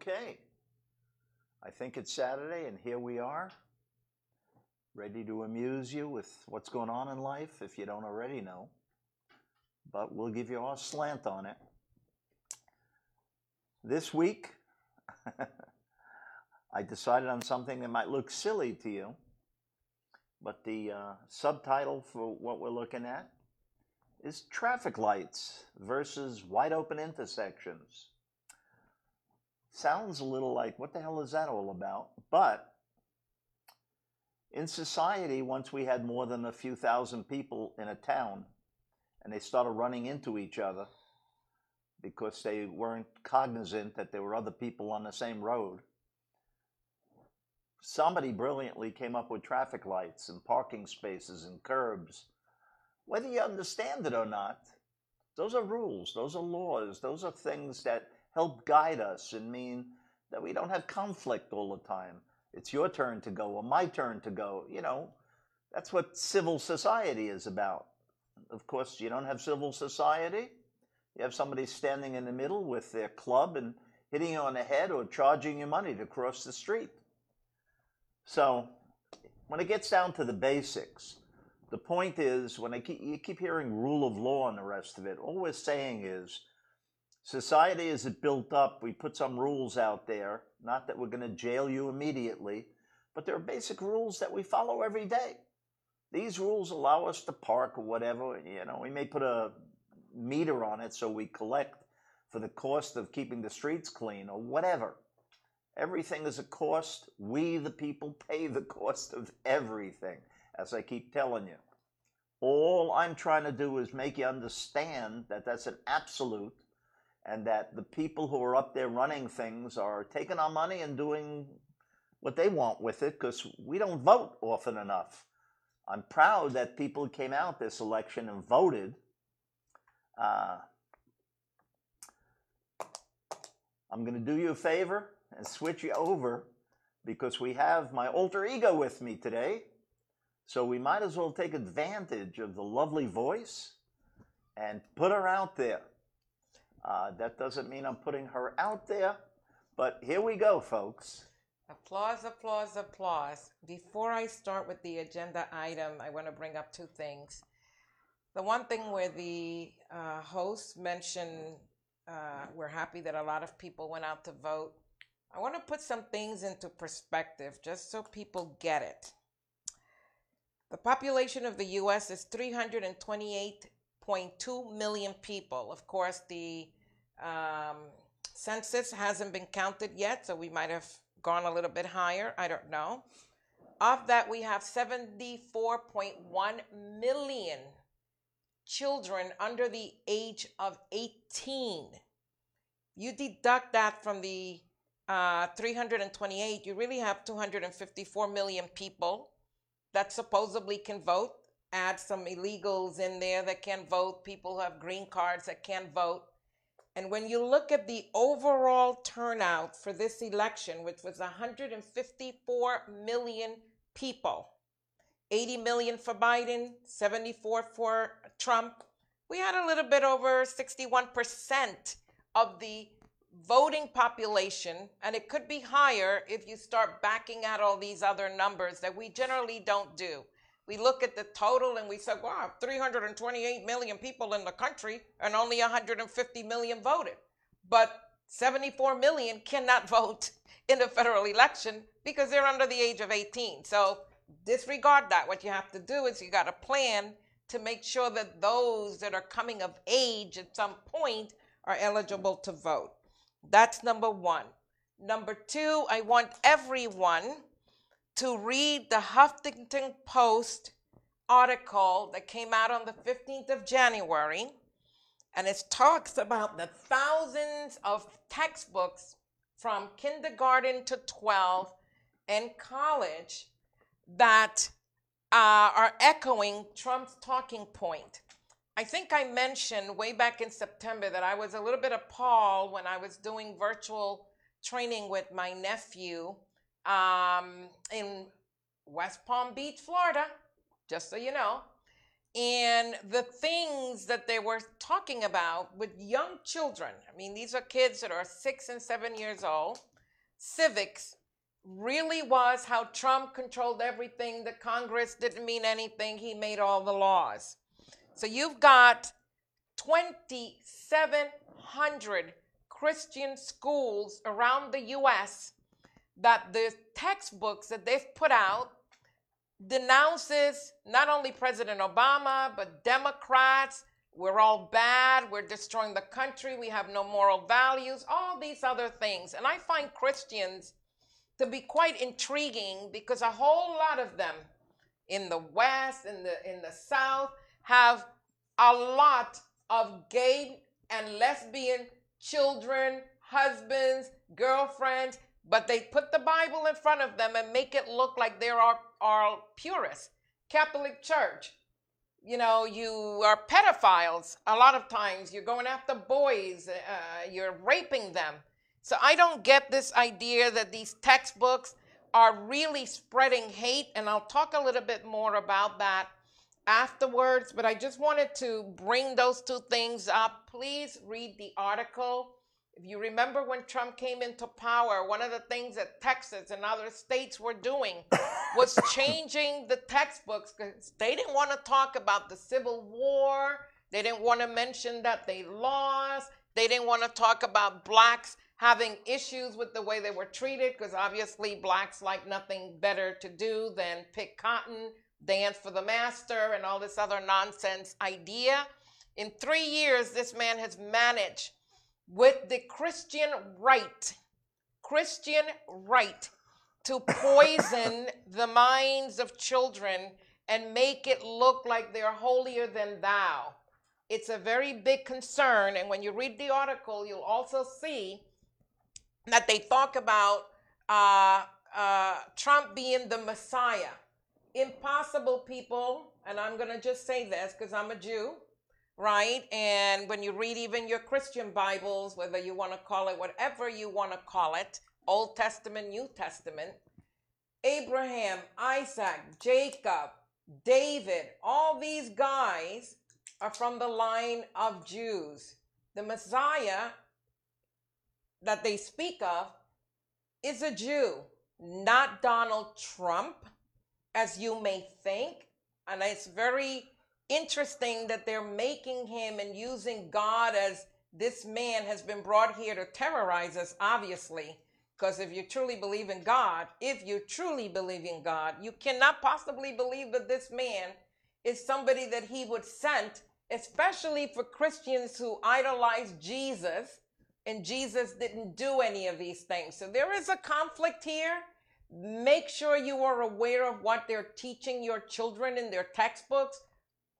Okay. I think it's Saturday, and here we are, ready to amuse you with what's going on in life, if you don't already know. But we'll give you our slant on it. This week, I decided on something that might look silly to you, but the subtitle for what we're looking at is Traffic Lights versus Wide Open Intersections. Sounds a little like, what the hell is that all about? But in society, once we had more than a few thousand people in a town, and they started running into each other because they weren't cognizant that there were other people on the same road, somebody brilliantly came up with traffic lights and parking spaces and curbs. Whether you understand it or not, those are rules, those are laws, those are things that help guide us and mean that we don't have conflict all the time. It's your turn to go or my turn to go. You know, that's what civil society is about. Of course, you don't have civil society. You have somebody standing in the middle with their club and hitting you on the head or charging you money to cross the street. So when it gets down to the basics, the point is, when you keep hearing rule of law and the rest of it, all we're saying is society is built up. We put some rules out there, not that we're going to jail you immediately, but there are basic rules that we follow every day. These rules allow us to park or whatever. You know, we may put a meter on it so we collect for the cost of keeping the streets clean or whatever. Everything is a cost. We, the people, pay the cost of everything, as I keep telling you. All I'm trying to do is make you understand that that's an absolute, and that the people who are up there running things are taking our money and doing what they want with it, because we don't vote often enough. I'm proud that people came out this election and voted. I'm going to do you a favor and switch you over, because we have my alter ego with me today. So we might as well take advantage of the lovely voice and put her out there. That doesn't mean I'm putting her out there, but here we go, folks. Applause, applause, applause. Before I start with the agenda item, I want to bring up two things. The one thing where the host mentioned we're happy that a lot of people went out to vote. I want to put some things into perspective just so people get it. The population of the U.S. is 328.2 million people. Of course, the census hasn't been counted yet, so we might have gone a little bit higher, I don't know. Of that, we have 74.1 million children under the age of 18. You deduct that from the 328, you really have 254 million people that supposedly can vote. Add some illegals in there that can't vote, people who have green cards that can't vote. And when you look at the overall turnout for this election, which was 154 million people, 80 million for Biden, 74 for Trump, we had a little bit over 61% of the voting population, and it could be higher if you start backing out all these other numbers that we generally don't do. We look at the total and we say, wow, 328 million people in the country and only 150 million voted. But 74 million cannot vote in a federal election because they're under the age of 18. So disregard that. What you have to do is you got to plan to make sure that those that are coming of age at some point are eligible to vote. That's number one. Number two, I want everyone to read the Huffington Post article that came out on the 15th of January, and it talks about the thousands of textbooks from kindergarten to 12 and college that are echoing Trump's talking point. I think I mentioned way back in September that I was a little bit appalled when I was doing virtual training with my nephew in West Palm Beach, Florida, just so you know. And the things that they were talking about with young children, I mean, these are kids that are 6 and 7 years old, civics, really was how Trump controlled everything, the Congress didn't mean anything, he made all the laws. So you've got 2,700 Christian schools around the U.S. that the textbooks that they've put out denounces not only President Obama, but Democrats. We're all bad. We're destroying the country. We have no moral values, all these other things. And I find Christians to be quite intriguing because a whole lot of them in the West, in the South, have a lot of gay and lesbian children, husbands, girlfriends, but they put the Bible in front of them and make it look like they are purists. Catholic Church, you know, you are pedophiles. A lot of times you're going after boys, you're raping them. So I don't get this idea that these textbooks are really spreading hate, and I'll talk a little bit more about that afterwards, but I just wanted to bring those two things up. Please read the article. If you remember when Trump came into power, one of the things that Texas and other states were doing was changing the textbooks because they didn't want to talk about the Civil War. They didn't want to mention that they lost. They didn't want to talk about blacks having issues with the way they were treated because obviously blacks like nothing better to do than pick cotton, dance for the master, and all this other nonsense idea. In 3 years, this man has managed with the Christian right to poison the minds of children and make it look like they're holier than thou. It's a very big concern. And when you read the article, you'll also see that they talk about Trump being the Messiah. Impossible, people, and I'm going to just say this because I'm a Jew, right? And when you read even your Christian Bibles, whether you want to call it whatever you want to call it, Old Testament, New Testament, Abraham, Isaac, Jacob, David, all these guys are from the line of Jews. The Messiah that they speak of is a Jew, not Donald Trump, as you may think. And it's very interesting that they're making him and using God as this man has been brought here to terrorize us, obviously, because if you truly believe in God, you cannot possibly believe that this man is somebody that he would send, especially for Christians who idolize Jesus, and Jesus didn't do any of these things. So there is a conflict here. Make sure you are aware of what they're teaching your children in their textbooks.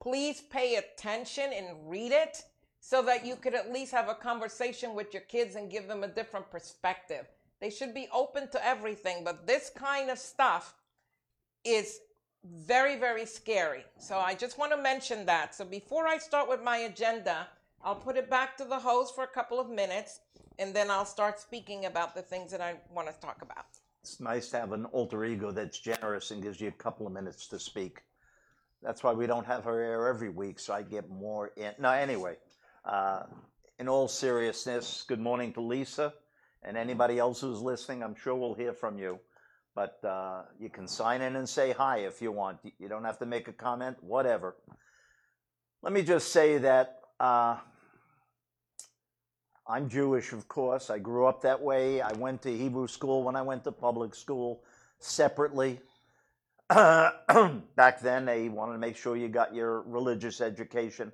Please pay attention and read it so that you could at least have a conversation with your kids and give them a different perspective. They should be open to everything, but this kind of stuff is very, very scary. So I just want to mention that. So before I start with my agenda, I'll put it back to the host for a couple of minutes, and then I'll start speaking about the things that I want to talk about. It's nice to have an alter ego that's generous and gives you a couple of minutes to speak. That's why we don't have her air every week, so I get more in. No, anyway, in all seriousness, good morning to Lisa and anybody else who's listening. I'm sure we'll hear from you, but you can sign in and say hi if you want. You don't have to make a comment, whatever. Let me just say that I'm Jewish, of course. I grew up that way. I went to Hebrew school when I went to public school separately. Back then, they wanted to make sure you got your religious education.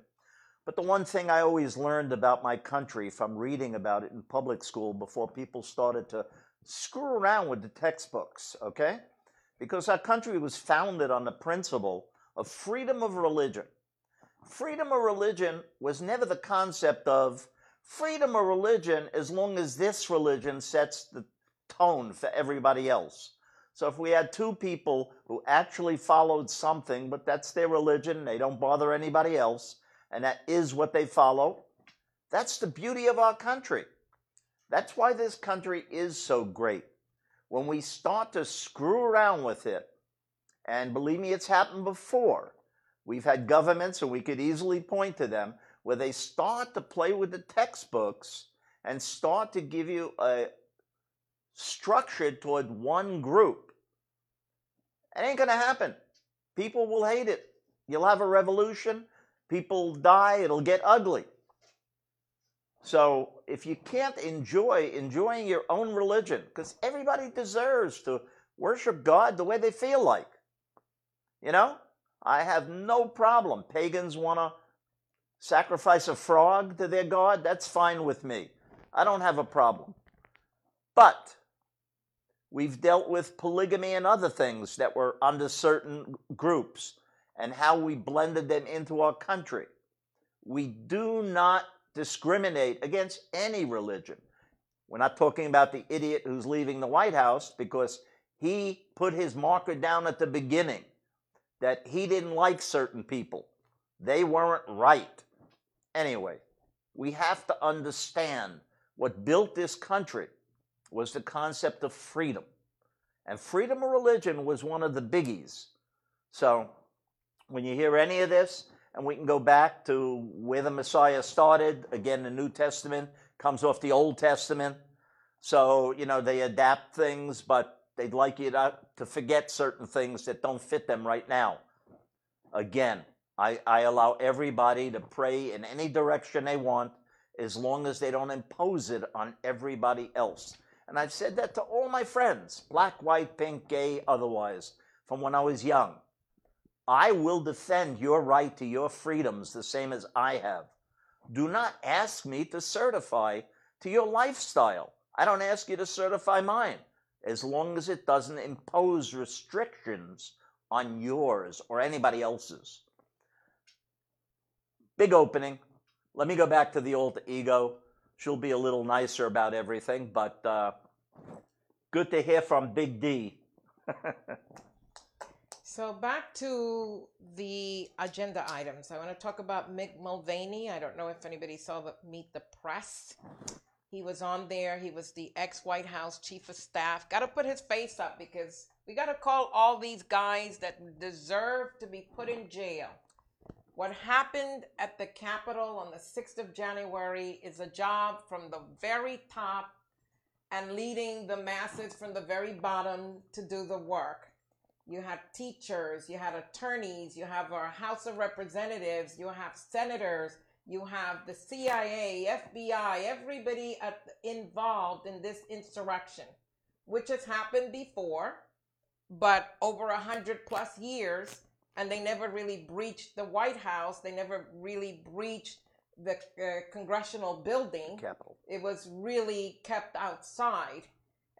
But the one thing I always learned about my country from reading about it in public school before people started to screw around with the textbooks, okay? Because our country was founded on the principle of freedom of religion. Freedom of religion was never the concept of freedom of religion as long as this religion sets the tone for everybody else. So if we had two people who actually followed something, but that's their religion, they don't bother anybody else, and that is what they follow, that's the beauty of our country. That's why this country is so great. When we start to screw around with it, and believe me, it's happened before, We've had governments, and we could easily point to them, where they start to play with the textbooks and start to give you a structure toward one group. It ain't going to happen. People will hate it. You'll have a revolution. People die. It'll get ugly. So if you can't enjoying your own religion, because everybody deserves to worship God the way they feel like. You know, I have no problem. Pagans want to sacrifice a frog to their God. That's fine with me. I don't have a problem. But we've dealt with polygamy and other things that were under certain groups and how we blended them into our country. We do not discriminate against any religion. We're not talking about the idiot who's leaving the White House because he put his marker down at the beginning that he didn't like certain people. They weren't right. Anyway, we have to understand what built this country was the concept of freedom. And freedom of religion was one of the biggies. So when you hear any of this, and we can go back to where the Messiah started, again, the New Testament comes off the Old Testament. So, you know, they adapt things, but they'd like you to forget certain things that don't fit them right now. Again, I allow everybody to pray in any direction they want as long as they don't impose it on everybody else. And I've said that to all my friends, black, white, pink, gay, otherwise, from when I was young. I will defend your right to your freedoms the same as I have. Do not ask me to certify to your lifestyle. I don't ask you to certify mine, as long as it doesn't impose restrictions on yours or anybody else's. Big opening. Let me go back to the alter ego. She'll be a little nicer about everything, but good to hear from Big D. So back to the agenda items. I want to talk about Mick Mulvaney. I don't know if anybody saw the Meet the Press. He was on there. He was the ex-White House chief of staff. Got to put his face up because we got to call all these guys that deserve to be put in jail. What happened at the Capitol on the 6th of January is a job from the very top and leading the masses from the very bottom to do the work. You had teachers, you had attorneys, you have our House of Representatives, you have senators, you have the CIA, FBI, everybody involved in this insurrection, which has happened before, but over 100+ years. And they never really breached the White House. They never really breached the congressional building. Capitol. It was really kept outside.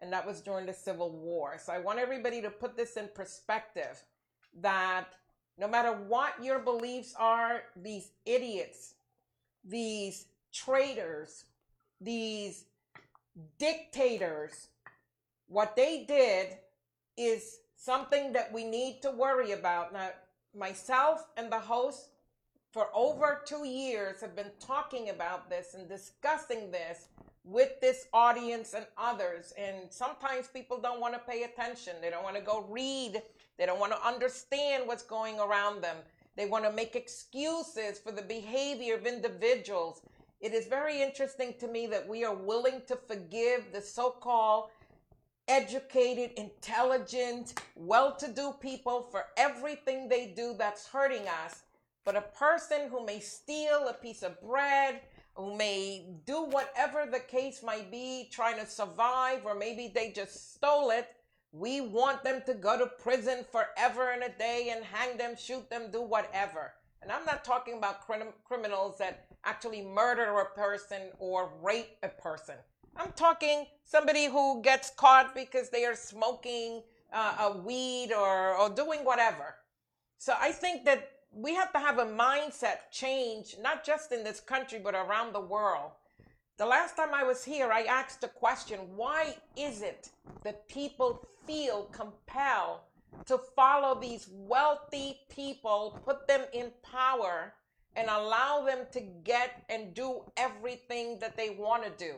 And that was during the Civil War. So I want everybody to put this in perspective, that no matter what your beliefs are, these idiots, these traitors, these dictators, what they did is something that we need to worry about. Now, myself and the host for over 2 years have been talking about this and discussing this with this audience and others. And sometimes people don't want to pay attention. They don't want to go read. They don't want to understand what's going around them. They want to make excuses for the behavior of individuals. It is very interesting to me that we are willing to forgive the so-called educated, intelligent, well-to-do people for everything they do that's hurting us. But a person who may steal a piece of bread, who may do whatever the case might be, trying to survive, or maybe they just stole it, we want them to go to prison forever and a day and hang them, shoot them, do whatever. And I'm not talking about criminals that actually murder a person or rape a person. I'm talking somebody who gets caught because they are smoking a weed or doing whatever. So I think that we have to have a mindset change, not just in this country, but around the world. The last time I was here, I asked the question, why is it that people feel compelled to follow these wealthy people, put them in power, and allow them to get and do everything that they want to do?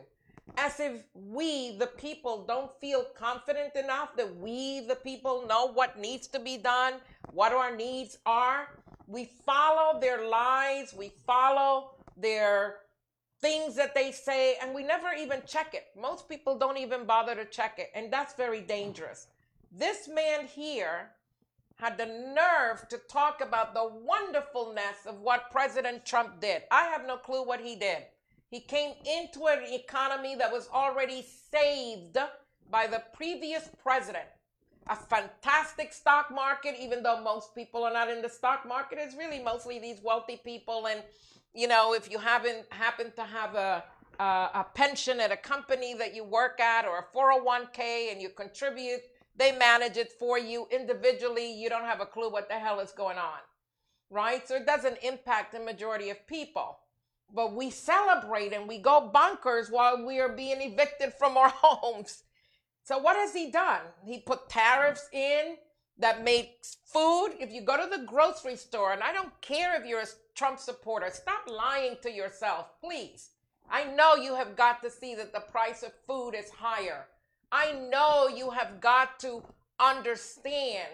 As if we, the people, don't feel confident enough that we, the people, know what needs to be done, what our needs are. We follow their lies, we follow their things that they say, and we never even check it. Most people don't even bother to check it, and that's very dangerous. This man here had the nerve to talk about the wonderfulness of what President Trump did. I have no clue what he did. He came into an economy that was already saved by the previous president. A fantastic stock market, even though most people are not in the stock market. It's really mostly these wealthy people. And, you know, if you happen to have a pension at a company that you work at or a 401k and you contribute, they manage it for you individually. You don't have a clue what the hell is going on, right? So it doesn't impact the majority of people. But we celebrate and we go bonkers while we are being evicted from our homes. So what has he done? He put tariffs in that makes food. If you go to the grocery store, and I don't care if you're a Trump supporter, stop lying to yourself, please. I know you have got to see that the price of food is higher. I know you have got to understand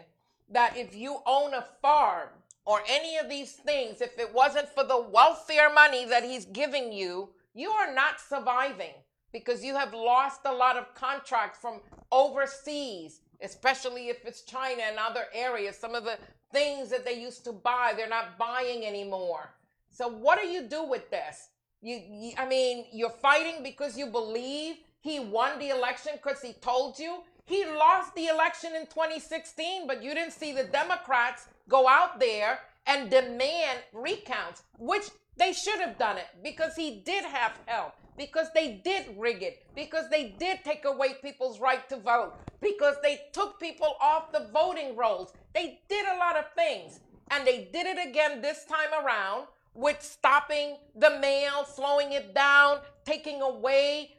that if you own a farm or any of these things, if it wasn't for the welfare money that he's giving you, you are not surviving, because you have lost a lot of contracts from overseas, especially if it's China and other areas. Some of the things that they used to buy, they're not buying anymore. So what do you do with this? You're fighting because you believe he won the election because he told you. He lost the election in 2016, but you didn't see the Democrats go out there and demand recounts, which they should have done it, because he did have help, because they did rig it, because they did take away people's right to vote, because they took people off the voting rolls. They did a lot of things, and they did it again this time around with stopping the mail, slowing it down, taking away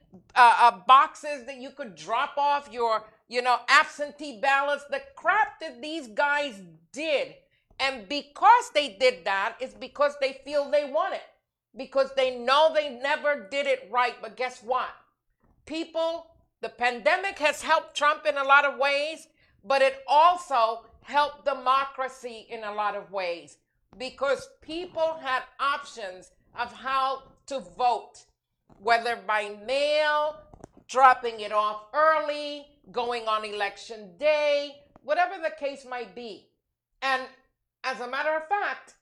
boxes that you could drop off your, absentee ballots, the crap that these guys did. And because they did that, it's because they feel they want it, because they know they never did it right. But guess what? People, the pandemic has helped Trump in a lot of ways, but it also helped democracy in a lot of ways, because people had options of how to vote, whether by mail, dropping it off early, going on election day, whatever the case might be. And as a matter of fact,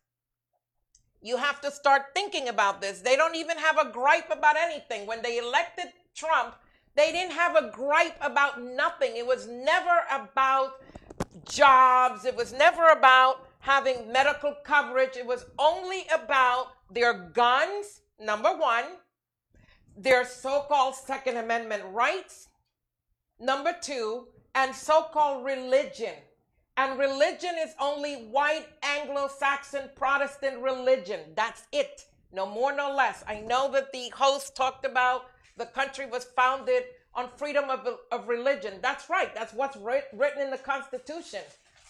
you have to start thinking about this. They don't even have a gripe about anything. When they elected Trump, they didn't have a gripe about nothing. It was never about jobs. It was never about having medical coverage. It was only about their guns, number one, their so-called Second Amendment rights, number two, and so-called religion. And religion is only white Anglo-Saxon Protestant religion. That's it. No more, no less. I know that the host talked about the country was founded on freedom of religion. That's right. That's what's written in the Constitution.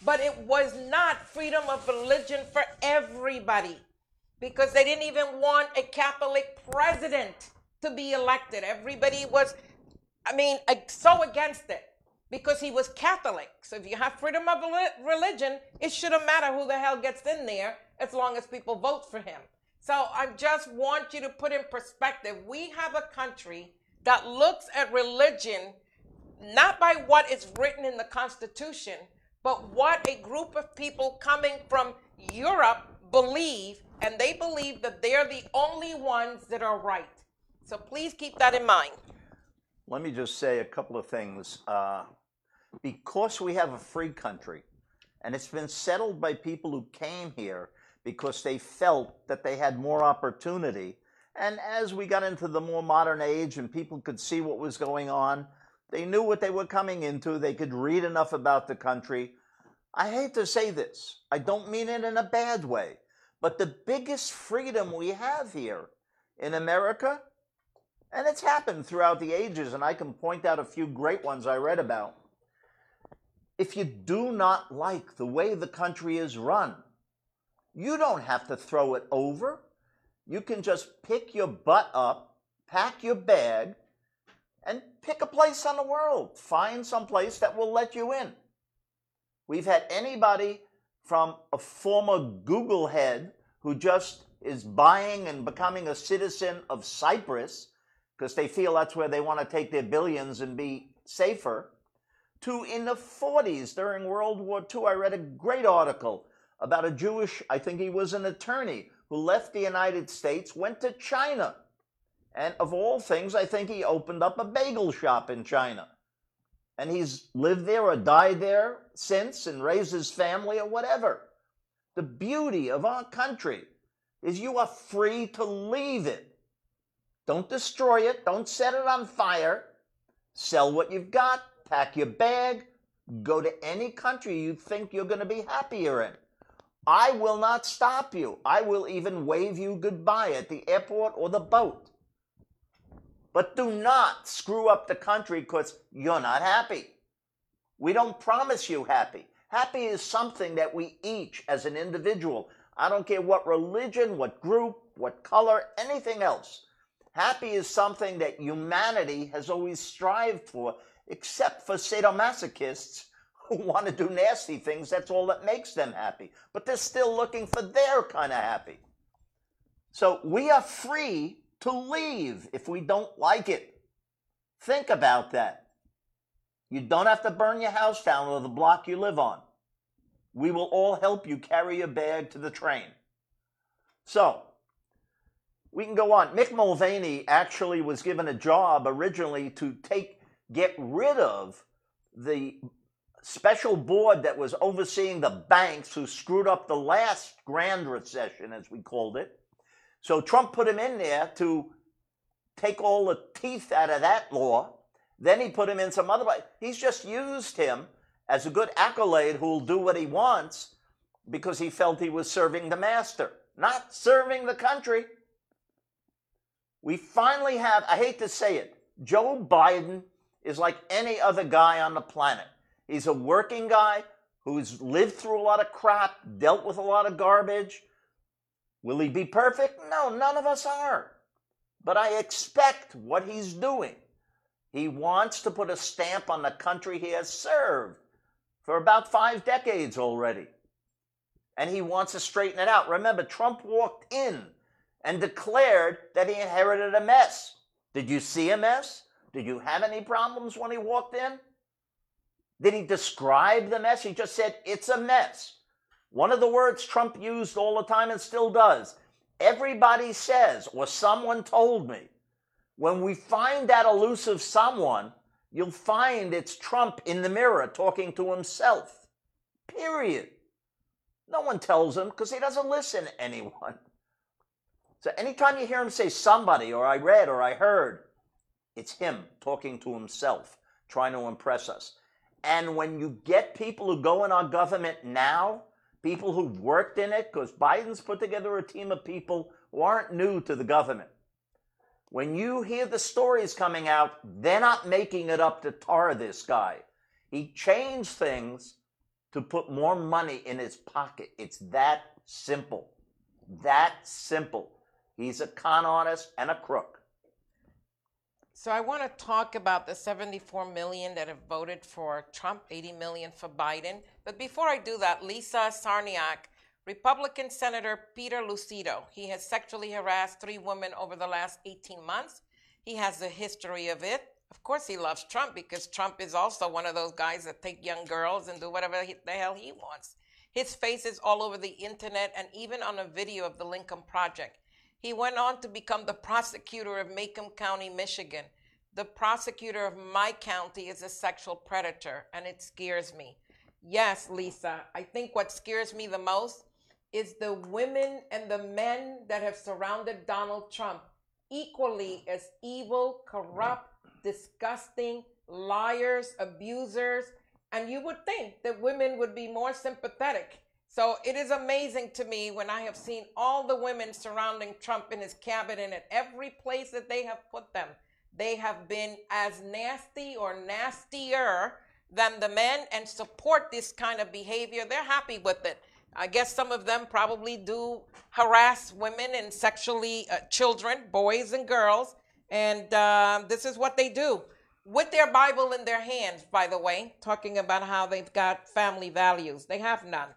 But it was not freedom of religion for everybody, because they didn't even want a Catholic president to be elected. Everybody was, so against it, because he was Catholic. So if you have freedom of religion, it shouldn't matter who the hell gets in there as long as people vote for him. So I just want you to put in perspective, we have a country that looks at religion not by what is written in the Constitution, but what a group of people coming from Europe believe, and they believe that they're the only ones that are right. So please keep that in mind. Let me just say a couple of things. Because we have a free country, and it's been settled by people who came here because they felt that they had more opportunity, and as we got into the more modern age and people could see what was going on, they knew what they were coming into, they could read enough about the country. I hate to say this, I don't mean it in a bad way, but the biggest freedom we have here in America, and it's happened throughout the ages, and I can point out a few great ones I read about. If you do not like the way the country is run, you don't have to throw it over. You can just pick your butt up, pack your bag, and pick a place on the world. Find some place that will let you in. We've had anybody from a former Google head who just is buying and becoming a citizen of Cyprus because they feel that's where they want to take their billions and be safer, to in the 40s during World War II. I read a great article about a Jewish, I think he was an attorney, who left the United States, went to China. And of all things, I think he opened up a bagel shop in China. And he's lived there or died there since and raised his family or whatever. The beauty of our country is you are free to leave it. Don't destroy it. Don't set it on fire. Sell what you've got. Pack your bag. Go to any country you think you're going to be happier in. I will not stop you. I will even wave you goodbye at the airport or the boat. But do not screw up the country because you're not happy. We don't promise you happy. Happy is something that we each as an individual. I don't care what religion, what group, what color, anything else. Happy is something that humanity has always strived for, except for sadomasochists who want to do nasty things. That's all that makes them happy. But they're still looking for their kind of happy. So we are free to leave if we don't like it. Think about that. You don't have to burn your house down or the block you live on. We will all help you carry your bag to the train. So, we can go on. Mick Mulvaney actually was given a job originally to get rid of the special board that was overseeing the banks who screwed up the last grand recession, as we called it. So Trump put him in there to take all the teeth out of that law. Then he put him in some other. He's just used him as a good accolade who'll do what he wants because he felt he was serving the master, not serving the country. We finally have, I hate to say it, Joe Biden is like any other guy on the planet. He's a working guy who's lived through a lot of crap, dealt with a lot of garbage. Will he be perfect? No, none of us are. But I expect what he's doing. He wants to put a stamp on the country he has served for about 5 decades already. And he wants to straighten it out. Remember, Trump walked in and declared that he inherited a mess. Did you see a mess? Did you have any problems when he walked in? Did he describe the mess? He just said, it's a mess. One of the words Trump used all the time and still does. Everybody says, or someone told me. When we find that elusive someone, you'll find it's Trump in the mirror talking to himself. Period. No one tells him because he doesn't listen to anyone. So anytime you hear him say somebody, or I read, or I heard, it's him talking to himself, trying to impress us. And when you get people who go in our government now, people who've worked in it, because Biden's put together a team of people who aren't new to the government. When you hear the stories coming out, they're not making it up to tar this guy. He changed things to put more money in his pocket. It's that simple. That simple. He's a con artist and a crook. So I want to talk about the 74 million that have voted for Trump, 80 million for Biden. But before I do that, Lisa Sarniak, Republican Senator Peter Lucido, he has sexually harassed 3 women over the last 18 months. He has a history of it. Of course he loves Trump because Trump is also one of those guys that take young girls and do whatever the hell he wants. His face is all over the internet and even on a video of the Lincoln Project. He went on to become the prosecutor of Macomb County, Michigan. The prosecutor of my county is a sexual predator, and it scares me. Yes, Lisa, I think what scares me the most is the women and the men that have surrounded Donald Trump, equally as evil, corrupt, disgusting, liars, abusers, and you would think that women would be more sympathetic. So it is amazing to me when I have seen all the women surrounding Trump in his cabinet at every place that they have put them. They have been as nasty or nastier than the men and support this kind of behavior. They're happy with it. I guess some of them probably do harass women and sexually children, boys and girls. And this is what they do with their Bible in their hands, by the way, talking about how they've got family values. They have none.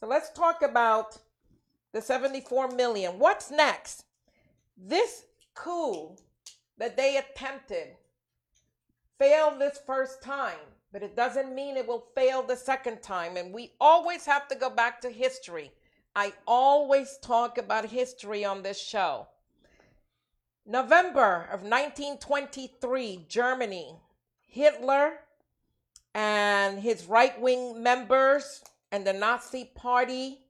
So let's talk about the 74 million. What's next? This coup that they attempted failed this first time, but it doesn't mean it will fail the second time. And we always have to go back to history. I always talk about history on this show. November of 1923, Germany, Hitler and his right-wing members and the Nazi Party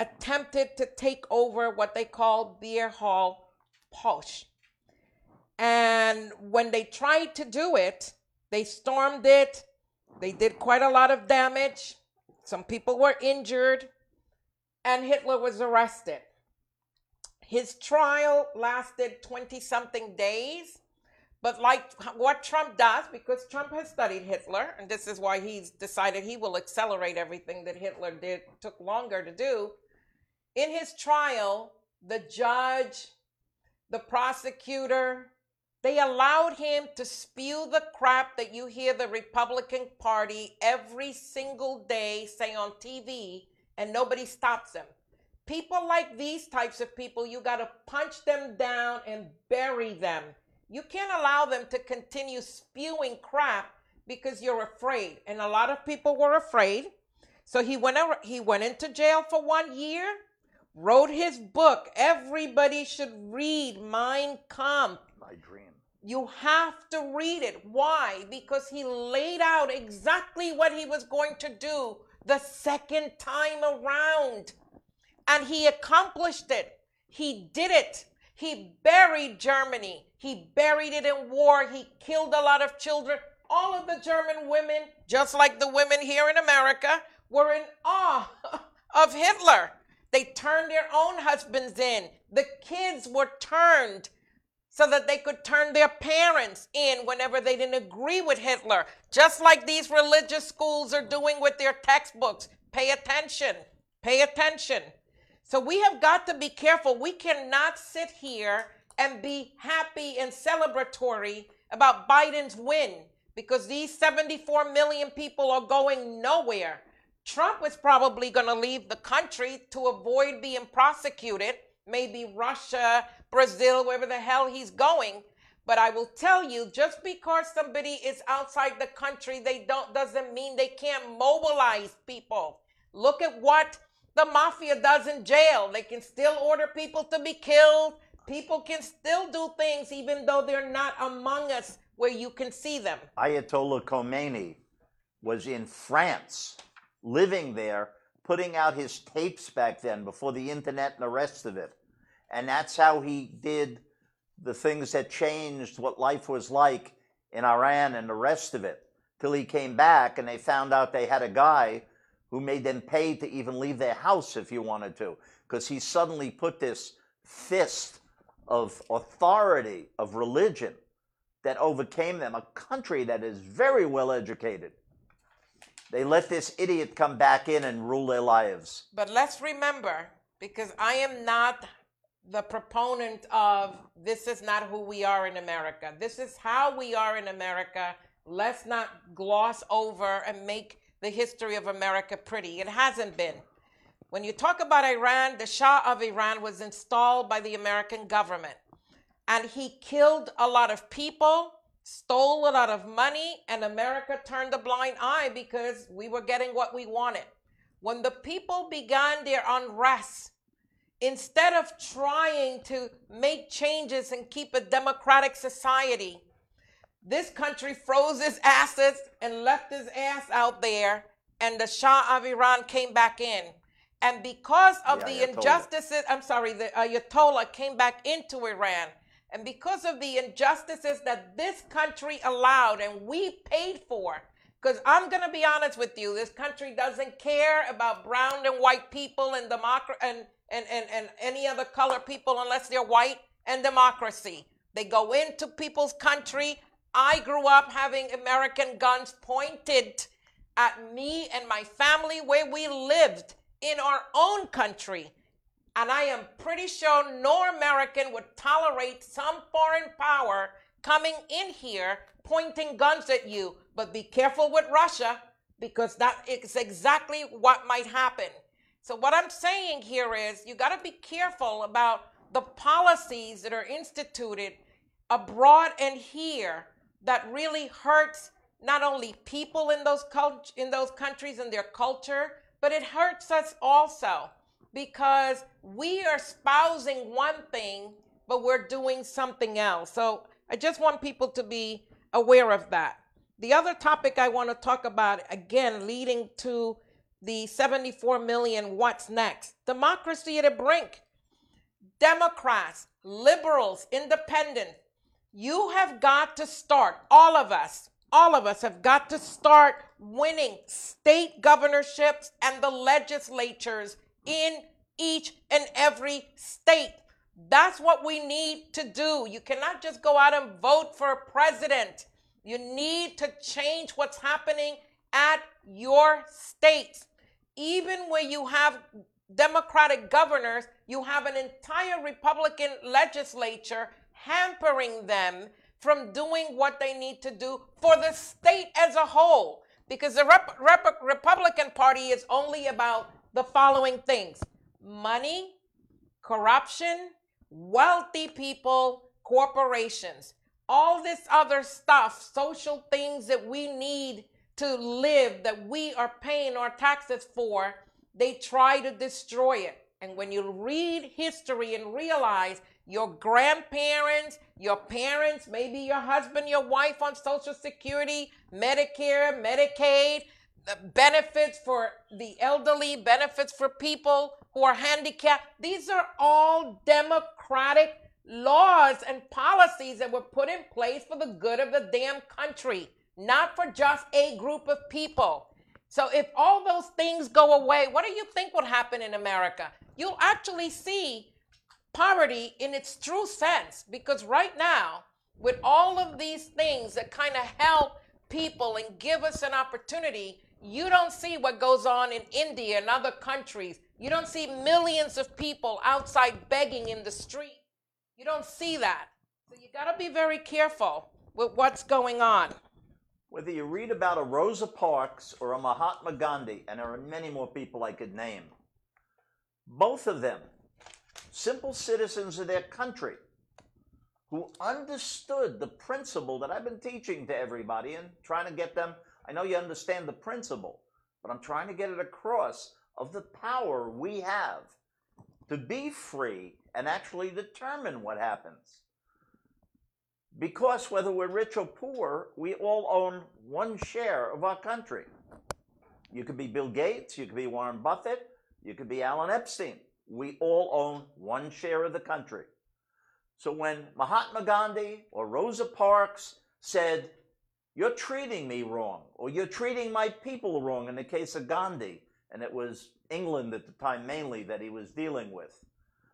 attempted to take over what they called Beer Hall Putsch. And when they tried to do it, they stormed it. They did quite a lot of damage. Some people were injured, and Hitler was arrested. His trial lasted 20-something days, but like what Trump does, because Trump has studied Hitler, and this is why he's decided he will accelerate everything that Hitler did, took longer to do. In his trial, the judge, the prosecutor, they allowed him to spew the crap that you hear the Republican Party every single day say on TV, and nobody stops him. People like these types of people, you got to punch them down and bury them. You can't allow them to continue spewing crap because you're afraid. And a lot of people were afraid. So he went into jail for 1 year, wrote his book. Everybody should read Mein Kampf. My dream. You have to read it. Why? Because he laid out exactly what he was going to do the second time around. And he accomplished it. He did it. He buried Germany. He buried it in war. He killed a lot of children. All of the German women, just like the women here in America, were in awe of Hitler. They turned their own husbands in. The kids were turned so that they could turn their parents in whenever they didn't agree with Hitler, just like these religious schools are doing with their textbooks. Pay attention. Pay attention. So we have got to be careful. We cannot sit here and be happy and celebratory about Biden's win because these 74 million people are going nowhere. Trump is probably going to leave the country to avoid being prosecuted, maybe Russia, Brazil, wherever the hell he's going. But I will tell you, just because somebody is outside the country, doesn't mean they can't mobilize people. Look at what the mafia does in jail. They can still order people to be killed. People can still do things even though they're not among us where you can see them. Ayatollah Khomeini was in France, living there, putting out his tapes back then before the internet and the rest of it. And that's how he did the things that changed what life was like in Iran and the rest of it, till he came back and they found out they had a guy who made them pay to even leave their house if you wanted to, because he suddenly put this fist of authority, of religion, that overcame them, a country that is very well educated. They let this idiot come back in and rule their lives. But let's remember, because I am not the proponent of this is not who we are in America. This is how we are in America. Let's not gloss over and make the history of America pretty. It hasn't been. When you talk about Iran, the Shah of Iran was installed by the American government. And he killed a lot of people, stole a lot of money, and America turned a blind eye because we were getting what we wanted. When the people began their unrest, instead of trying to make changes and keep a democratic society, this country froze his assets and left his ass out there, and the Shah of Iran came back in. And because of the injustices, the Ayatollah came back into Iran, and because of the injustices that this country allowed and we paid for, because I'm going to be honest with you, this country doesn't care about brown and white people and any other color people unless they're white, and democracy. They go into people's country. I grew up having American guns pointed at me and my family where we lived in our own country. And I am pretty sure no American would tolerate some foreign power coming in here pointing guns at you. But be careful with Russia, because that is exactly what might happen. So what I'm saying here is you got to be careful about the policies that are instituted abroad and here that really hurts not only people in those countries and their culture, but it hurts us also because we are espousing one thing, but we're doing something else. So I just want people to be aware of that. The other topic I want to talk about, again, leading to the 74 million, what's next? Democracy at a brink. Democrats, liberals, independent, you have got to start, all of us have got to start winning state governorships and the legislatures in each and every state. That's what we need to do. You cannot just go out and vote for a president. You need to change what's happening at your states. Even where you have Democratic governors, you have an entire Republican legislature hampering them from doing what they need to do for the state as a whole. Because the Republican Party is only about the following things: money, corruption, wealthy people, corporations, all this other stuff, social things that we need to live, that we are paying our taxes for. They try to destroy it. And when you read history and realize your grandparents, your parents, maybe your husband, your wife on Social Security, Medicare, Medicaid, the benefits for the elderly, benefits for people who are handicapped. These are all democratic laws and policies that were put in place for the good of the damn country, not for just a group of people. So if all those things go away, what do you think would happen in America? You'll actually see poverty in its true sense, because right now, with all of these things that kind of help people and give us an opportunity, you don't see what goes on in India and other countries. You don't see millions of people outside begging in the street. You don't see that. So you got to be very careful with what's going on. Whether you read about a Rosa Parks or a Mahatma Gandhi, and there are many more people I could name, both of them, simple citizens of their country who understood the principle that I've been teaching to everybody and trying to get them. I know you understand the principle, but I'm trying to get it across of the power we have to be free and actually determine what happens. Because whether we're rich or poor, we all own one share of our country. You could be Bill Gates, you could be Warren Buffett, you could be Alan Epstein. We all own one share of the country. So when Mahatma Gandhi or Rosa Parks said, "You're treating me wrong," or "You're treating my people wrong," in the case of Gandhi, and it was England at the time mainly that he was dealing with,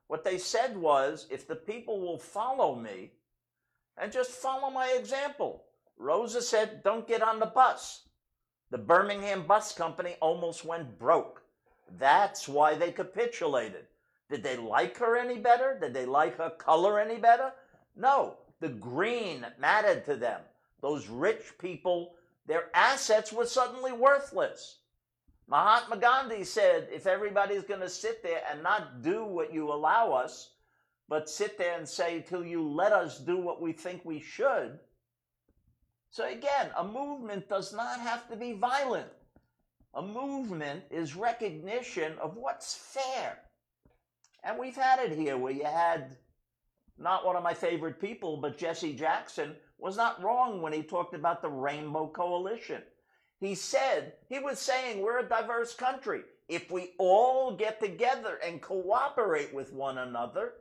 what they said was, if the people will follow me and just follow my example. Rosa said, don't get on the bus. The Birmingham Bus Company almost went broke. That's why they capitulated. Did they like her any better? Did they like her color any better? No. The green mattered to them. Those rich people, their assets were suddenly worthless. Mahatma Gandhi said, if everybody's going to sit there and not do what you allow us, but sit there and say, till you let us do what we think we should. So again, a movement does not have to be violent. A movement is recognition of what's fair. And we've had it here where you had not one of my favorite people, but Jesse Jackson was not wrong when he talked about the Rainbow Coalition. He said, he was saying we're a diverse country. If we all get together and cooperate with one another,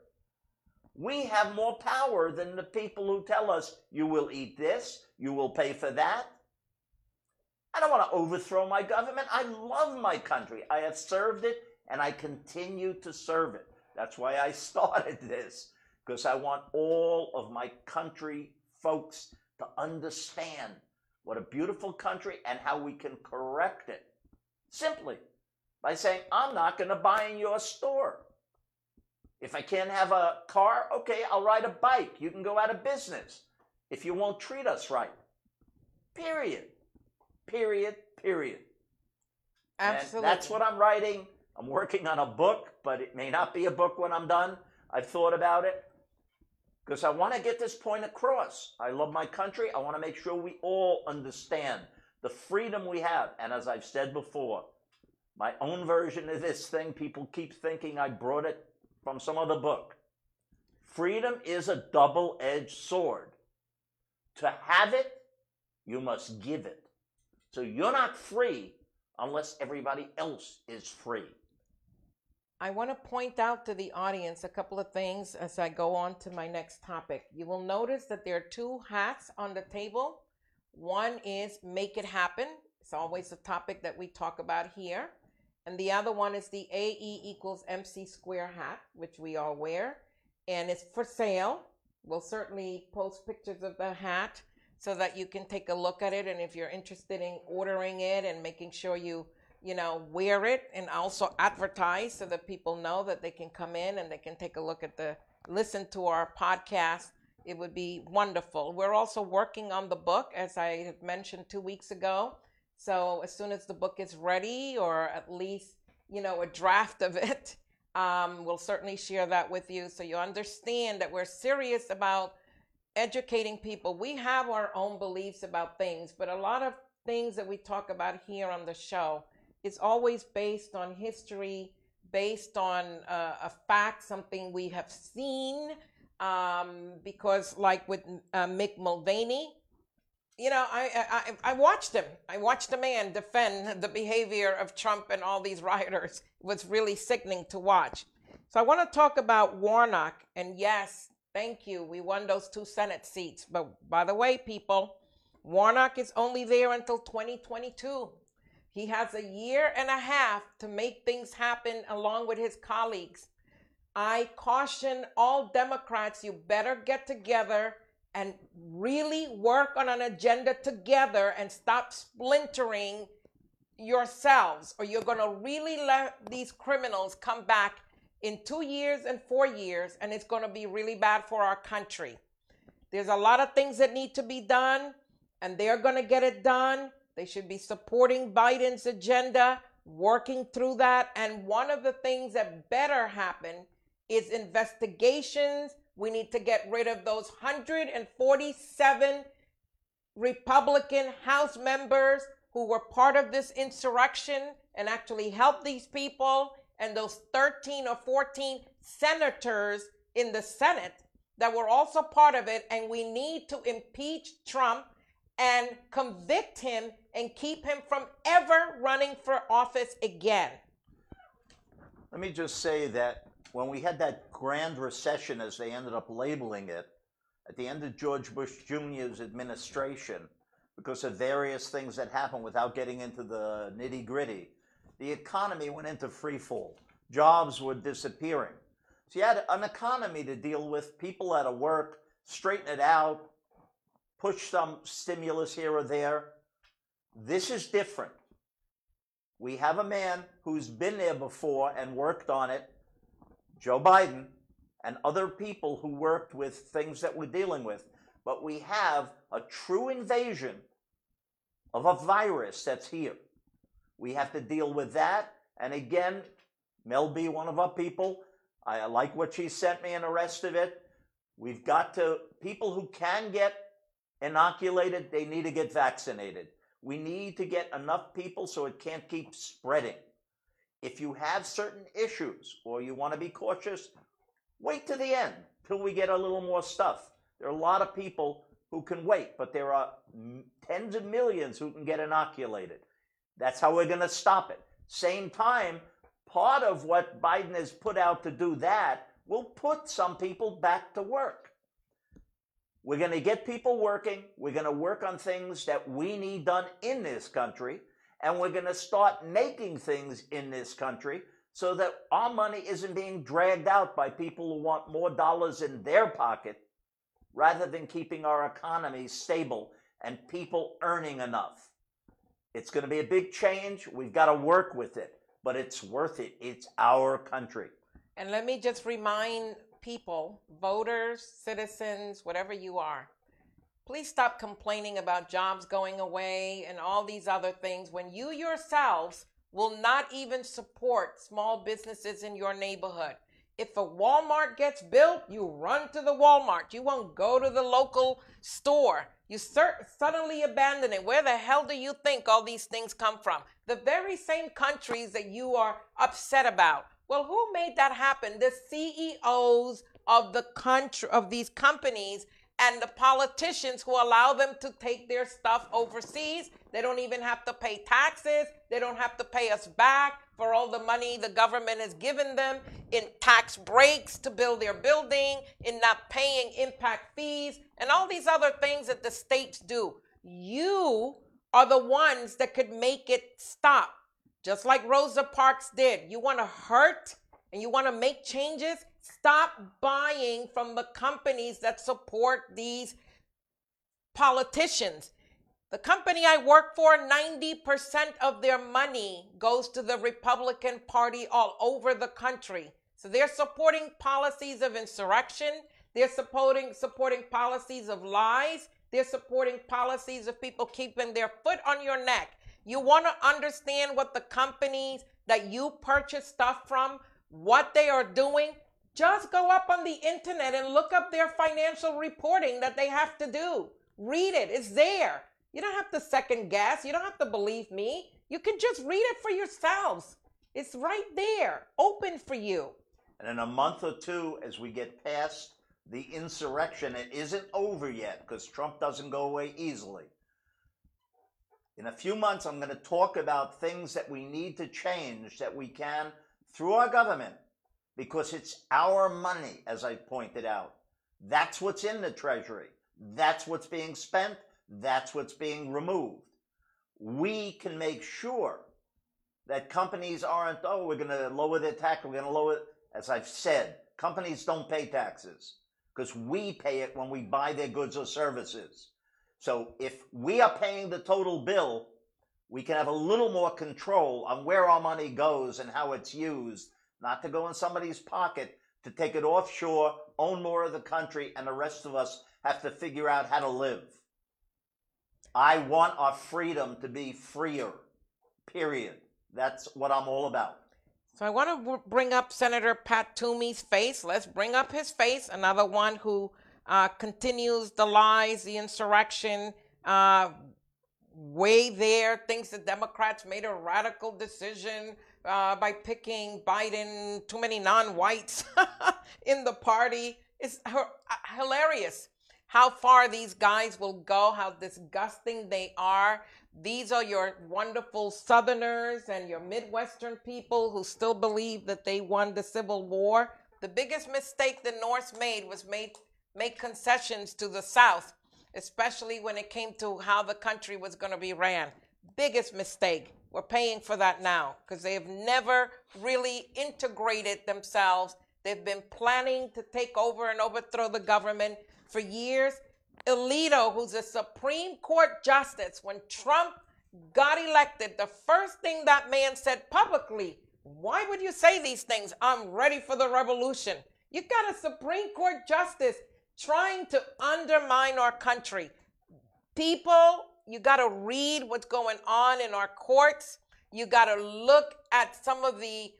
we have more power than the people who tell us you will eat this, you will pay for that. I don't want to overthrow my government. I love my country. I have served it and I continue to serve it. That's why I started this, because I want all of my country folks to understand what a beautiful country and how we can correct it simply by saying, I'm not going to buy in your store. If I can't have a car, okay, I'll ride a bike. You can go out of business if you won't treat us right. Period. Period. Absolutely. And that's what I'm writing. I'm working on a book, but it may not be a book when I'm done. I've thought about it because I want to get this point across. I love my country. I want to make sure we all understand the freedom we have. And as I've said before, my own version of this thing, people keep thinking I brought it from some other book. Freedom is a double-edged sword. To have it, you must give it. So you're not free unless everybody else is free. I want to point out to the audience a couple of things as I go on to my next topic. You will notice that there are two hats on the table. One is make it happen. It's always a topic that we talk about here. And the other one is the AE equals MC square hat, which we all wear. And it's for sale. We'll certainly post pictures of the hat so that you can take a look at it. And if you're interested in ordering it and making sure you wear it, and also advertise so that people know that they can come in and they can take a look at listen to our podcast. It would be wonderful. We're also working on the book, as I had mentioned 2 weeks ago. So as soon as the book is ready, or at least, a draft of it, we'll certainly share that with you so you understand that we're serious about educating people. We have our own beliefs about things, but a lot of things that we talk about here on the show is always based on history, based on a fact, something we have seen, because like with Mick Mulvaney, I watched him. I watched a man defend the behavior of Trump and all these rioters. It was really sickening to watch. So I want to talk about Warnock. And yes, thank you. We won those 2 Senate seats. But by the way, people, Warnock is only there until 2022. He has a year and a half to make things happen along with his colleagues. I caution all Democrats, you better get together and really work on an agenda together and stop splintering yourselves, or you're gonna really let these criminals come back in 2 years and 4 years, and it's gonna be really bad for our country. There's a lot of things that need to be done, and they're gonna get it done. They should be supporting Biden's agenda, working through that. And one of the things that better happen is investigations. We need to get rid of those 147 Republican House members who were part of this insurrection and actually helped these people, and those 13 or 14 senators in the Senate that were also part of it. And we need to impeach Trump and convict him and keep him from ever running for office again. Let me just say that when we had that grand recession, as they ended up labeling it, at the end of George Bush Jr.'s administration, because of various things that happened without getting into the nitty-gritty, the economy went into free fall. Jobs were disappearing. So you had an economy to deal with, people out of work, straighten it out, push some stimulus here or there. This is different. We have a man who's been there before and worked on it, Joe Biden, and other people who worked with things that we're dealing with. But we have a true invasion of a virus that's here. We have to deal with that. And again, Mel B, one of our people, I like what she sent me and the rest of it. We've got to, people who can get inoculated, they need to get vaccinated. We need to get enough people so it can't keep spreading. If you have certain issues or you want to be cautious, wait to the end till we get a little more stuff. There are a lot of people who can wait, but there are tens of millions who can get inoculated. That's how we're going to stop it. Same time, part of what Biden has put out to do that will put some people back to work. We're going to get people working. We're going to work on things that we need done in this country. And we're going to start making things in this country so that our money isn't being dragged out by people who want more dollars in their pocket, rather than keeping our economy stable and people earning enough. It's going to be a big change. We've got to work with it, but it's worth it. It's our country. And let me just remind people, voters, citizens, whatever you are, please stop complaining about jobs going away and all these other things when you yourselves will not even support small businesses in your neighborhood. If a Walmart gets built, you run to the Walmart. You won't go to the local store. You suddenly abandon it. Where the hell do you think all these things come from? The very same countries that you are upset about. Well, who made that happen? The CEOs of the country, of these companies, and the politicians who allow them to take their stuff overseas. They don't even have to pay taxes. They don't have to pay us back for all the money the government has given them in tax breaks to build their building, in not paying impact fees, and all these other things that the states do. You are the ones that could make it stop, just like Rosa Parks did. You want to hurt and you want to make changes? Stop buying from the companies that support these politicians. The company I work for, 90% of their money goes to the Republican Party all over the country. So they're supporting policies of insurrection. They're supporting policies of lies. They're supporting policies of people keeping their foot on your neck. You want to understand what the companies that you purchase stuff from, what they are doing? Just go up on the internet and look up their financial reporting that they have to do. Read it. It's there. You don't have to second guess. You don't have to believe me. You can just read it for yourselves. It's right there, open for you. And in a month or two, as we get past the insurrection, it isn't over yet because Trump doesn't go away easily. In a few months, I'm going to talk about things that we need to change that we can through our government, because it's our money, as I pointed out. That's what's in the Treasury. That's what's being spent. That's what's being removed. We can make sure that companies aren't, oh, we're going to lower their tax, we're going to lower it. As I've said, companies don't pay taxes because we pay it when we buy their goods or services. So if we are paying the total bill, we can have a little more control on where our money goes and how it's used, not to go in somebody's pocket, to take it offshore, own more of the country, and the rest of us have to figure out how to live. I want our freedom to be freer, period. That's what I'm all about. So I want to bring up Senator Pat Toomey's face. Let's bring up his face, another one who continues the lies, the insurrection, way there, thinks the Democrats made a radical decision by picking Biden, too many non-whites in the party. It's hilarious how far these guys will go, how disgusting they are. These are your wonderful Southerners and your Midwestern people who still believe that they won the Civil War. The biggest mistake the North made was make concessions to the South, especially when it came to how the country was going to be ran. Biggest mistake. We're paying for that now because they have never really integrated themselves. They've been planning to take over and overthrow the government for years. Alito, who's a Supreme Court justice, when Trump got elected, the first thing that man said publicly, why would you say these things? I'm ready for the revolution. You got a Supreme Court justice trying to undermine our country. People, you got to read what's going on in our courts. You got to look at some of the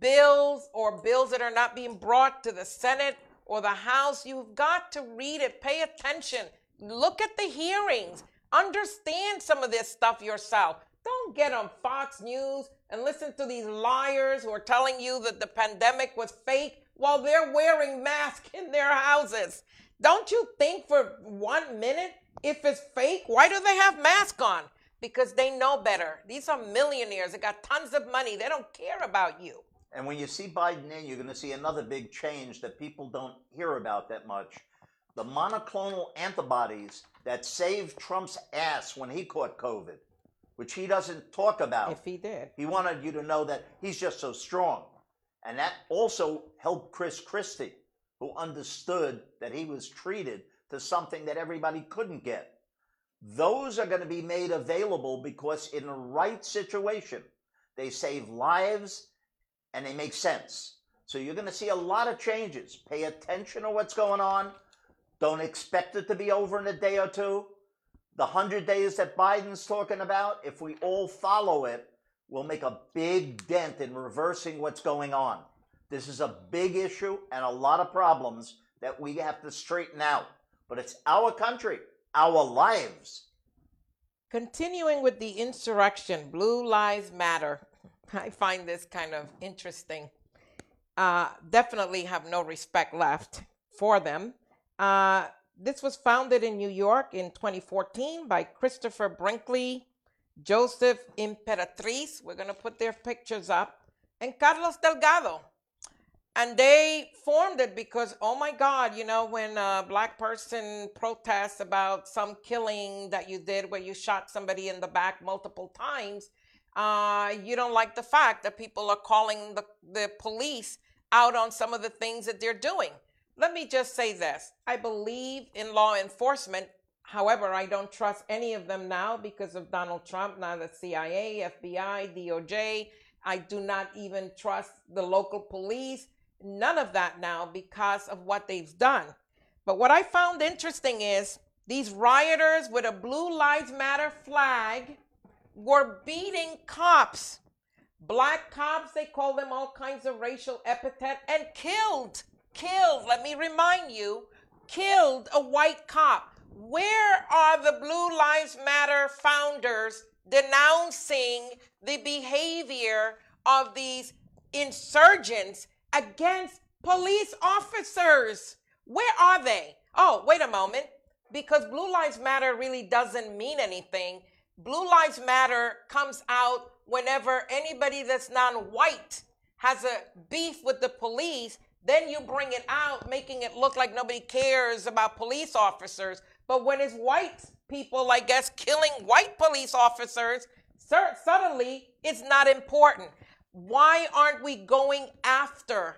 bills or bills that are not being brought to the Senate or the House. You've got to read it. Pay attention. Look at the hearings. Understand some of this stuff yourself. Don't get on Fox News and listen to these liars who are telling you that the pandemic was fake while they're wearing masks in their houses. Don't you think for 1 minute, if it's fake, why do they have masks on? Because they know better. These are millionaires. They got tons of money. They don't care about you. And when you see Biden in, you're going to see another big change that people don't hear about that much. The monoclonal antibodies that saved Trump's ass when he caught COVID, which he doesn't talk about. If he did. He wanted you to know that he's just so strong. And that also helped Chris Christie, who understood that he was treated to something that everybody couldn't get. Those are going to be made available because in the right situation, they save lives and they make sense. So you're going to see a lot of changes. Pay attention to what's going on. Don't expect it to be over in a day or two. The 100 days that Biden's talking about, if we all follow it, will make a big dent in reversing what's going on. This is a big issue and a lot of problems that we have to straighten out. But it's our country, our lives. Continuing with the insurrection, Blue Lives Matter. I find this kind of interesting. Definitely have no respect left for them. This was founded in New York in 2014 by Christopher Brinkley, Joseph Imperatriz, we're going to put their pictures up, and Carlos Delgado. And they formed it because, oh my God, you know, when a black person protests about some killing that you did where you shot somebody in the back multiple times, you don't like the fact that people are calling the police out on some of the things that they're doing. Let me just say this. I believe in law enforcement. However, I don't trust any of them now because of Donald Trump, now the CIA, FBI, DOJ. I do not even trust the local police. None of that now because of what they've done. But what I found interesting is these rioters with a Blue Lives Matter flag were beating cops, black cops. They called them all kinds of racial epithet and killed, let me remind you, killed a white cop. Where are the Blue Lives Matter founders denouncing the behavior of these insurgents against police officers? Where are they? Oh, wait a moment, because Blue Lives Matter really doesn't mean anything. Blue Lives Matter comes out whenever anybody that's non-white has a beef with the police. Then you bring it out, making it look like nobody cares about police officers. But when it's white people, I guess, killing white police officers, suddenly it's not important. Why aren't we going after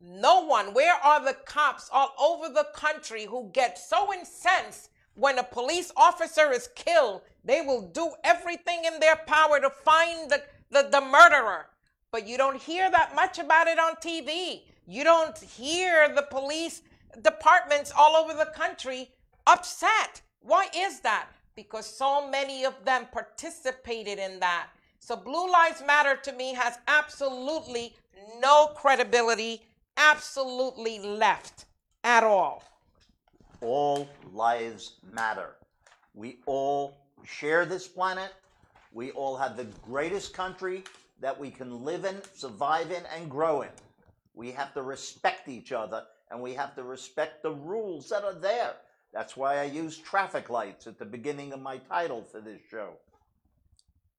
no one? Where are the cops all over the country who get so incensed when a police officer is killed? They will do everything in their power to find the murderer. But you don't hear that much about it on TV. You don't hear the police departments all over the country upset. Why is that? Because so many of them participated in that. So Blue Lives Matter to me has absolutely no credibility, absolutely left at all. All lives matter. We all share this planet. We all have the greatest country that we can live in, survive in, and grow in. We have to respect each other, and we have to respect the rules that are there. That's why I use traffic lights at the beginning of my title for this show.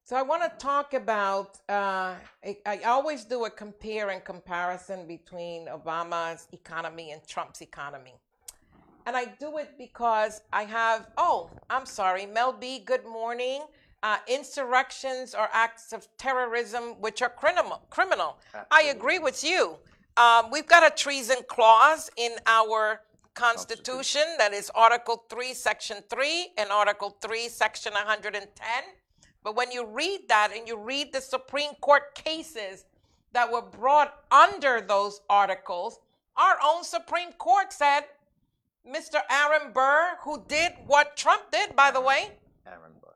So I want to talk about, I always do a compare and comparison between Obama's economy and Trump's economy. And I do it because I have, Mel B, good morning. Insurrections or acts of terrorism, which are criminal. Absolutely. I agree with you. We've got a treason clause in our Constitution. That is Article 3, Section 3, and Article 3, Section 110. But when you read that and you read the Supreme Court cases that were brought under those articles, our own Supreme Court said, Mr. Aaron Burr, who did what Trump did, by the way,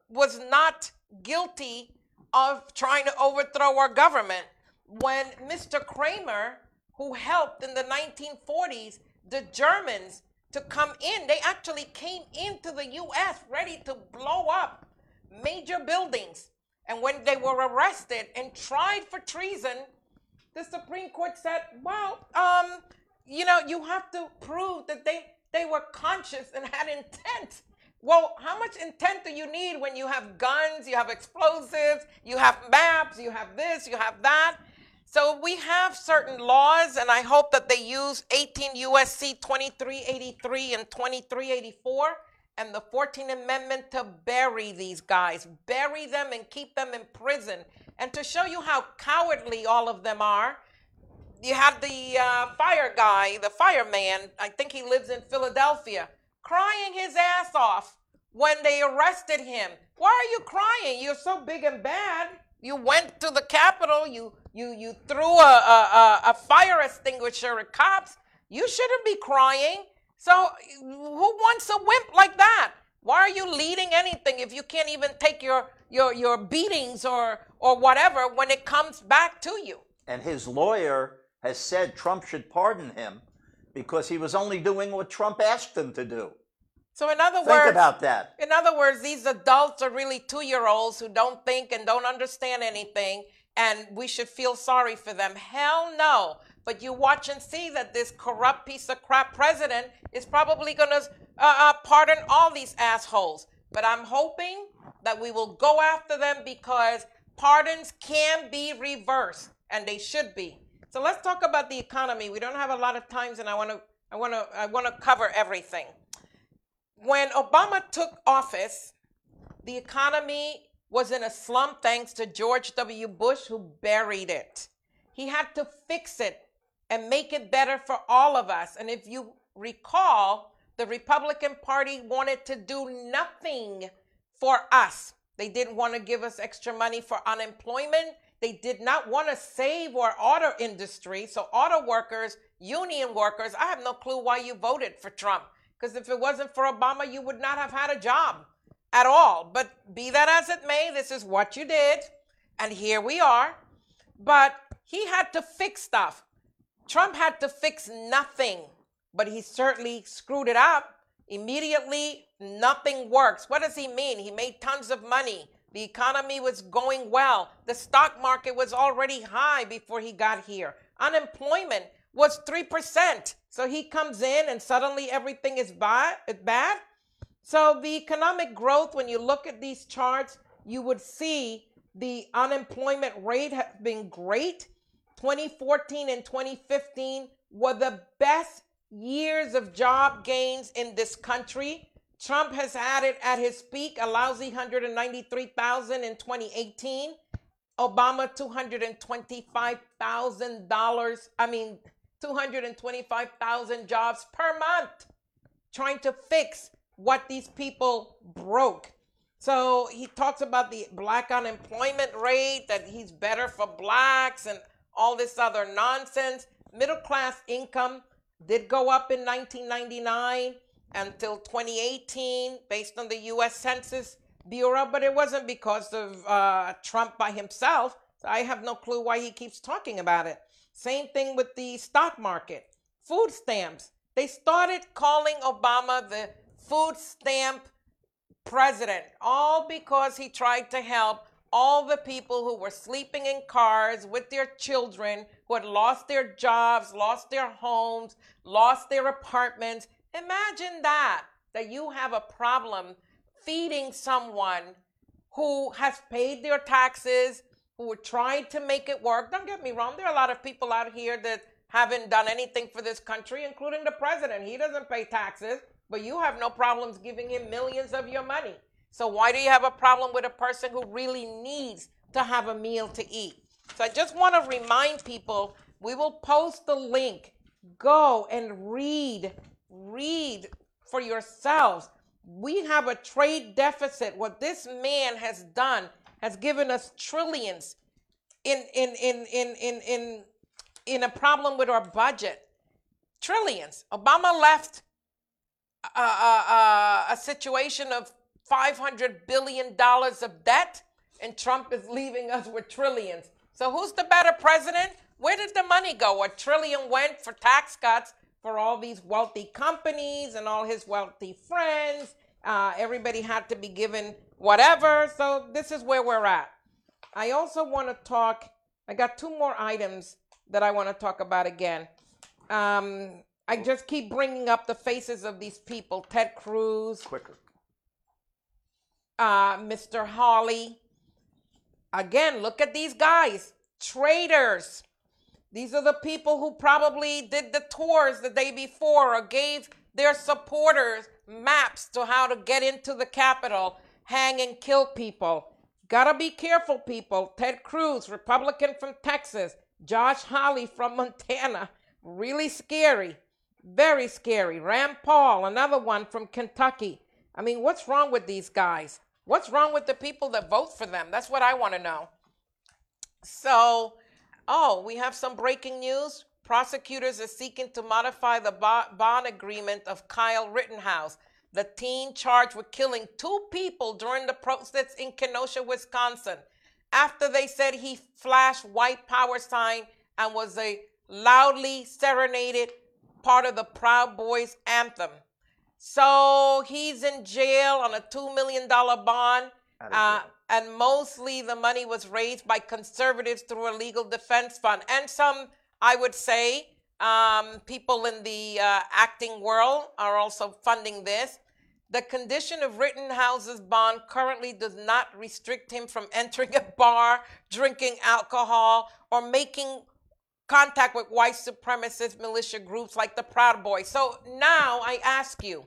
was not guilty of trying to overthrow our government. When Mr. Kramer, who helped in the 1940s, the Germans to come in, they actually came into the U.S. ready to blow up major buildings. And when they were arrested and tried for treason, the Supreme Court said, well, you have to prove that they were conscious and had intent. Well, how much intent do you need when you have guns, you have explosives, you have maps, you have this, you have that? So we have certain laws, and I hope that they use 18 U.S.C. 2383 and 2384 and the 14th Amendment to bury these guys, bury them and keep them in prison. And to show you how cowardly all of them are, you have the fire guy, the fireman, I think he lives in Philadelphia, crying his ass off when they arrested him. Why are you crying? You're so big and bad. You went to the Capitol. You threw a fire extinguisher at cops. You shouldn't be crying. So who wants a wimp like that? Why are you leading anything if you can't even take your your beatings or whatever when it comes back to you. And his lawyer has said Trump should pardon him because he was only doing what Trump asked him to do. So in other words, think about that. In other words, these adults are really 2-year-olds who don't think and don't understand anything, and we should feel sorry for them. Hell no. But you watch and see that this corrupt piece of crap president is probably going to pardon all these assholes. But I'm hoping that we will go after them because pardons can be reversed, and they should be. So let's talk about the economy. We don't have a lot of time, and I want to cover everything. When Obama took office, the economy was in a slump thanks to George W. Bush, who buried it. He had to fix it and make it better for all of us. And if you recall, the Republican Party wanted to do nothing for us. They didn't want to give us extra money for unemployment. They did not want to save our auto industry. So auto workers, union workers, I have no clue why you voted for Trump. Because if it wasn't for Obama, you would not have had a job at all. But be that as it may, this is what you did. And here we are. But he had to fix stuff. Trump had to fix nothing. But he certainly screwed it up. Immediately, nothing works. What does he mean? He made tons of money. The economy was going well. The stock market was already high before he got here. Unemployment was 3%. So he comes in and suddenly everything is bad. So the economic growth, when you look at these charts, you would see the unemployment rate has been great. 2014 and 2015 were the best years of job gains in this country. Trump has had it at his peak, a lousy 193,000 in 2018. Obama, $225,000 jobs per month, trying to fix what these people broke. So he talks about the black unemployment rate, that he's better for blacks and all this other nonsense. Middle class income did go up in 1999 until 2018 based on the U.S. Census Bureau, but it wasn't because of Trump by himself. So I have no clue why he keeps talking about it. Same thing with the stock market. Food stamps. They started calling Obama the food stamp president, all because he tried to help all the people who were sleeping in cars with their children, who had lost their jobs, lost their homes, lost their apartments. Imagine that you have a problem feeding someone who has paid their taxes, who tried to make it work. Don't get me wrong. There are a lot of people out here that haven't done anything for this country, including the president. He doesn't pay taxes, but you have no problems giving him millions of your money. So why do you have a problem with a person who really needs to have a meal to eat? So I just want to remind people, we will post the link. Go and read for yourselves. We have a trade deficit. What this man has done has given us trillions in a problem with our budget. Trillions. Obama left a situation of $500 billion of debt, and Trump is leaving us with trillions. So who's the better president? Where did the money go? A trillion went for tax cuts for all these wealthy companies and all his wealthy friends. Everybody had to be given whatever. So this is where we're at. I also want to talk. I got two more items that I want to talk about again. I just keep bringing up the faces of these people. Ted Cruz. Quicker. Mr. Hawley. Again, look at these guys. Traitors. These are the people who probably did the tours the day before or gave their supporters maps to how to get into the Capitol, hang and kill people. Gotta be careful, people. Ted Cruz, Republican from Texas. Josh Hawley from Montana. Really scary. Very scary. Rand Paul, another one from Kentucky. I mean, what's wrong with these guys? What's wrong with the people that vote for them? That's what I want to know. So, we have some breaking news. Prosecutors are seeking to modify the bond agreement of Kyle Rittenhouse. the teen charged with killing two people during the protests in Kenosha, Wisconsin, after they said he flashed white power sign and was a loudly serenaded part of the Proud Boys anthem. So he's in jail on a $2 million bond, and mostly the money was raised by conservatives through a legal defense fund. And some, I would say, people in the acting world are also funding this. The condition of Rittenhouse's bond currently does not restrict him from entering a bar, drinking alcohol, or making contact with white supremacist militia groups like the Proud Boys. So now I ask you,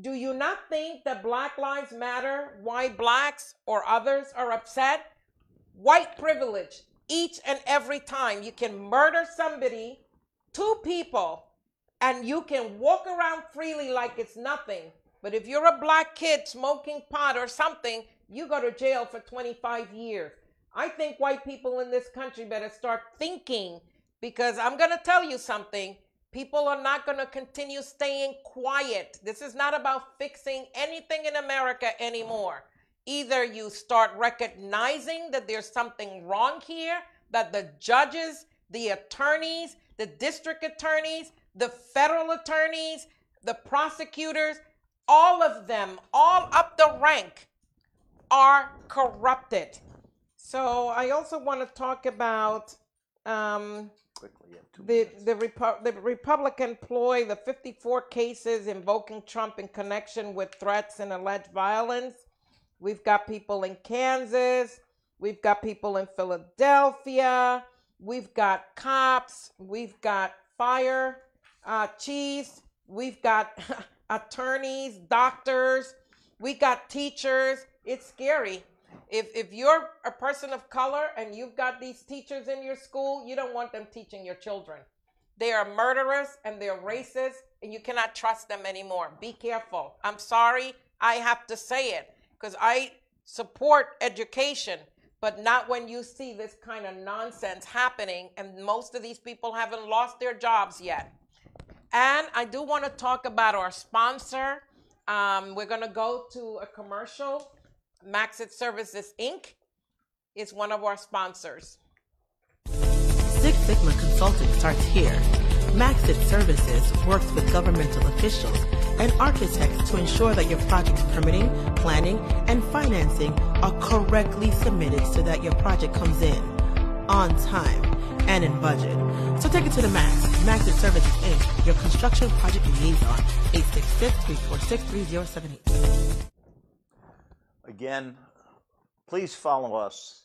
do you not think that Black Lives Matter, why blacks or others are upset? White privilege, each and every time. You can murder somebody, two people, and you can walk around freely like it's nothing. But if you're a black kid smoking pot or something, you go to jail for 25 years. I think white people in this country better start thinking, because I'm going to tell you something. People are not going to continue staying quiet. This is not about fixing anything in America anymore. Either you start recognizing that there's something wrong here, that the judges, the attorneys, the district attorneys, the federal attorneys, the prosecutors, all of them, all up the rank, are corrupted. So I also want to talk about the Republican ploy, the 54 cases invoking Trump in connection with threats and alleged violence. We've got people in Kansas. We've got people in Philadelphia. We've got cops. We've got fire chiefs. We've got attorneys, doctors. We got teachers. It's scary. If you're a person of color and you've got these teachers in your school, you don't want them teaching your children. They are murderers and they're racist, and you cannot trust them anymore. Be careful. I'm sorry I have to say it, because I support education, but not when you see this kind of nonsense happening, and most of these people haven't lost their jobs yet. And I do want to talk about our sponsor. We're going to go to a commercial. Maxit Services, Inc. is one of our sponsors. Six Sigma Consulting starts here. Maxit Services works with governmental officials and architects to ensure that your project's permitting, planning, and financing are correctly submitted so that your project comes in on time and in budget. So take it to the max. Maxit Services, Inc., your construction project liaison, 866-346-3078. Again, please follow us,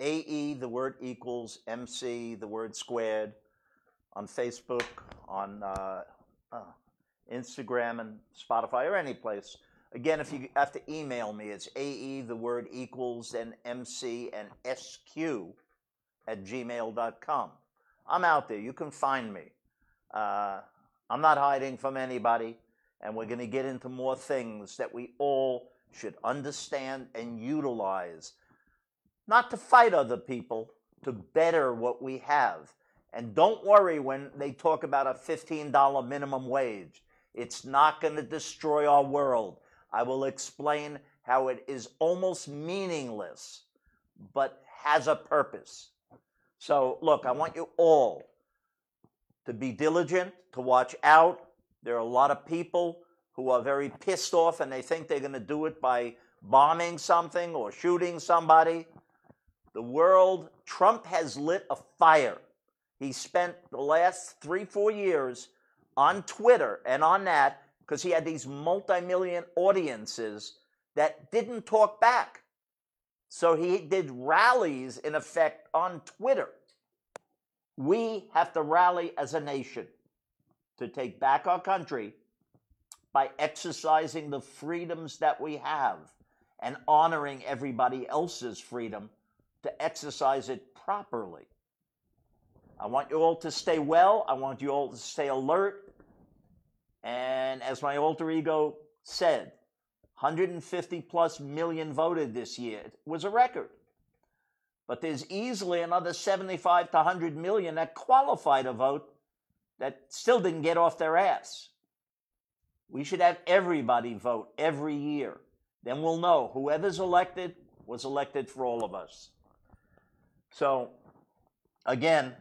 AE, the word equals, MC, the word squared, on Facebook, on Instagram and Spotify, or any place. Again, if you have to email me, it's AE, the word equals, and MC, and SQ at gmail.com. I'm out there. You can find me. I'm not hiding from anybody, and we're going to get into more things that we all should understand and utilize, not to fight other people, to better what we have. And don't worry when they talk about a $15 minimum wage. It's not going to destroy our world. I will explain how it is almost meaningless, but has a purpose. So, look, I want you all to be diligent, to watch out. There are a lot of people who are very pissed off and they think they're going to do it by bombing something or shooting somebody. The world, Trump has lit a fire. He spent the last 3-4 years on Twitter and on that because he had these multi-million audiences that didn't talk back. So he did rallies, in effect, on Twitter. We have to rally as a nation to take back our country by exercising the freedoms that we have and honoring everybody else's freedom to exercise it properly. I want you all to stay well. I want you all to stay alert. And as my alter ego said, 150+ million voted this year. It was a record. But there's easily another 75 to 100 million that qualified to vote that still didn't get off their ass. We should have everybody vote every year. Then we'll know whoever's elected was elected for all of us. So, again,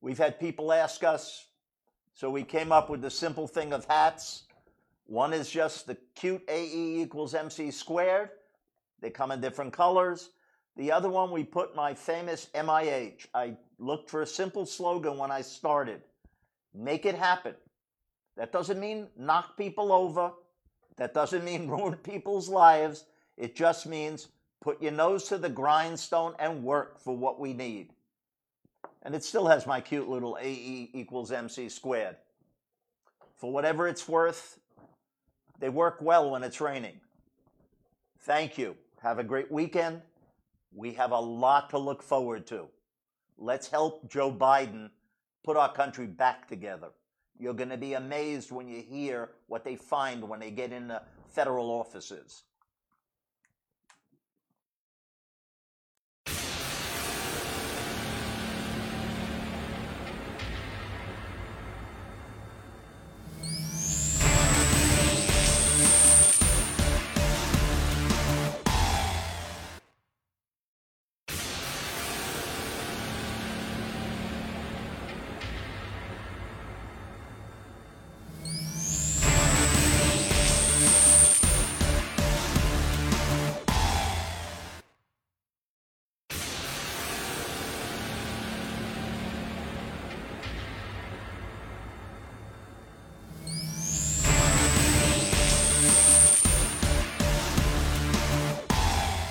we've had people ask us, so we came up with the simple thing of hats. One is just the cute AE equals MC squared. They come in different colors. The other one, we put my famous MIH. I looked for a simple slogan when I started. Make it happen. That doesn't mean knock people over. That doesn't mean ruin people's lives. It just means put your nose to the grindstone and work for what we need. And it still has my cute little AE equals MC squared. For whatever it's worth, they work well when it's raining. Thank you. Have a great weekend. We have a lot to look forward to. Let's help Joe Biden put our country back together. You're going to be amazed when you hear what they find when they get into federal offices.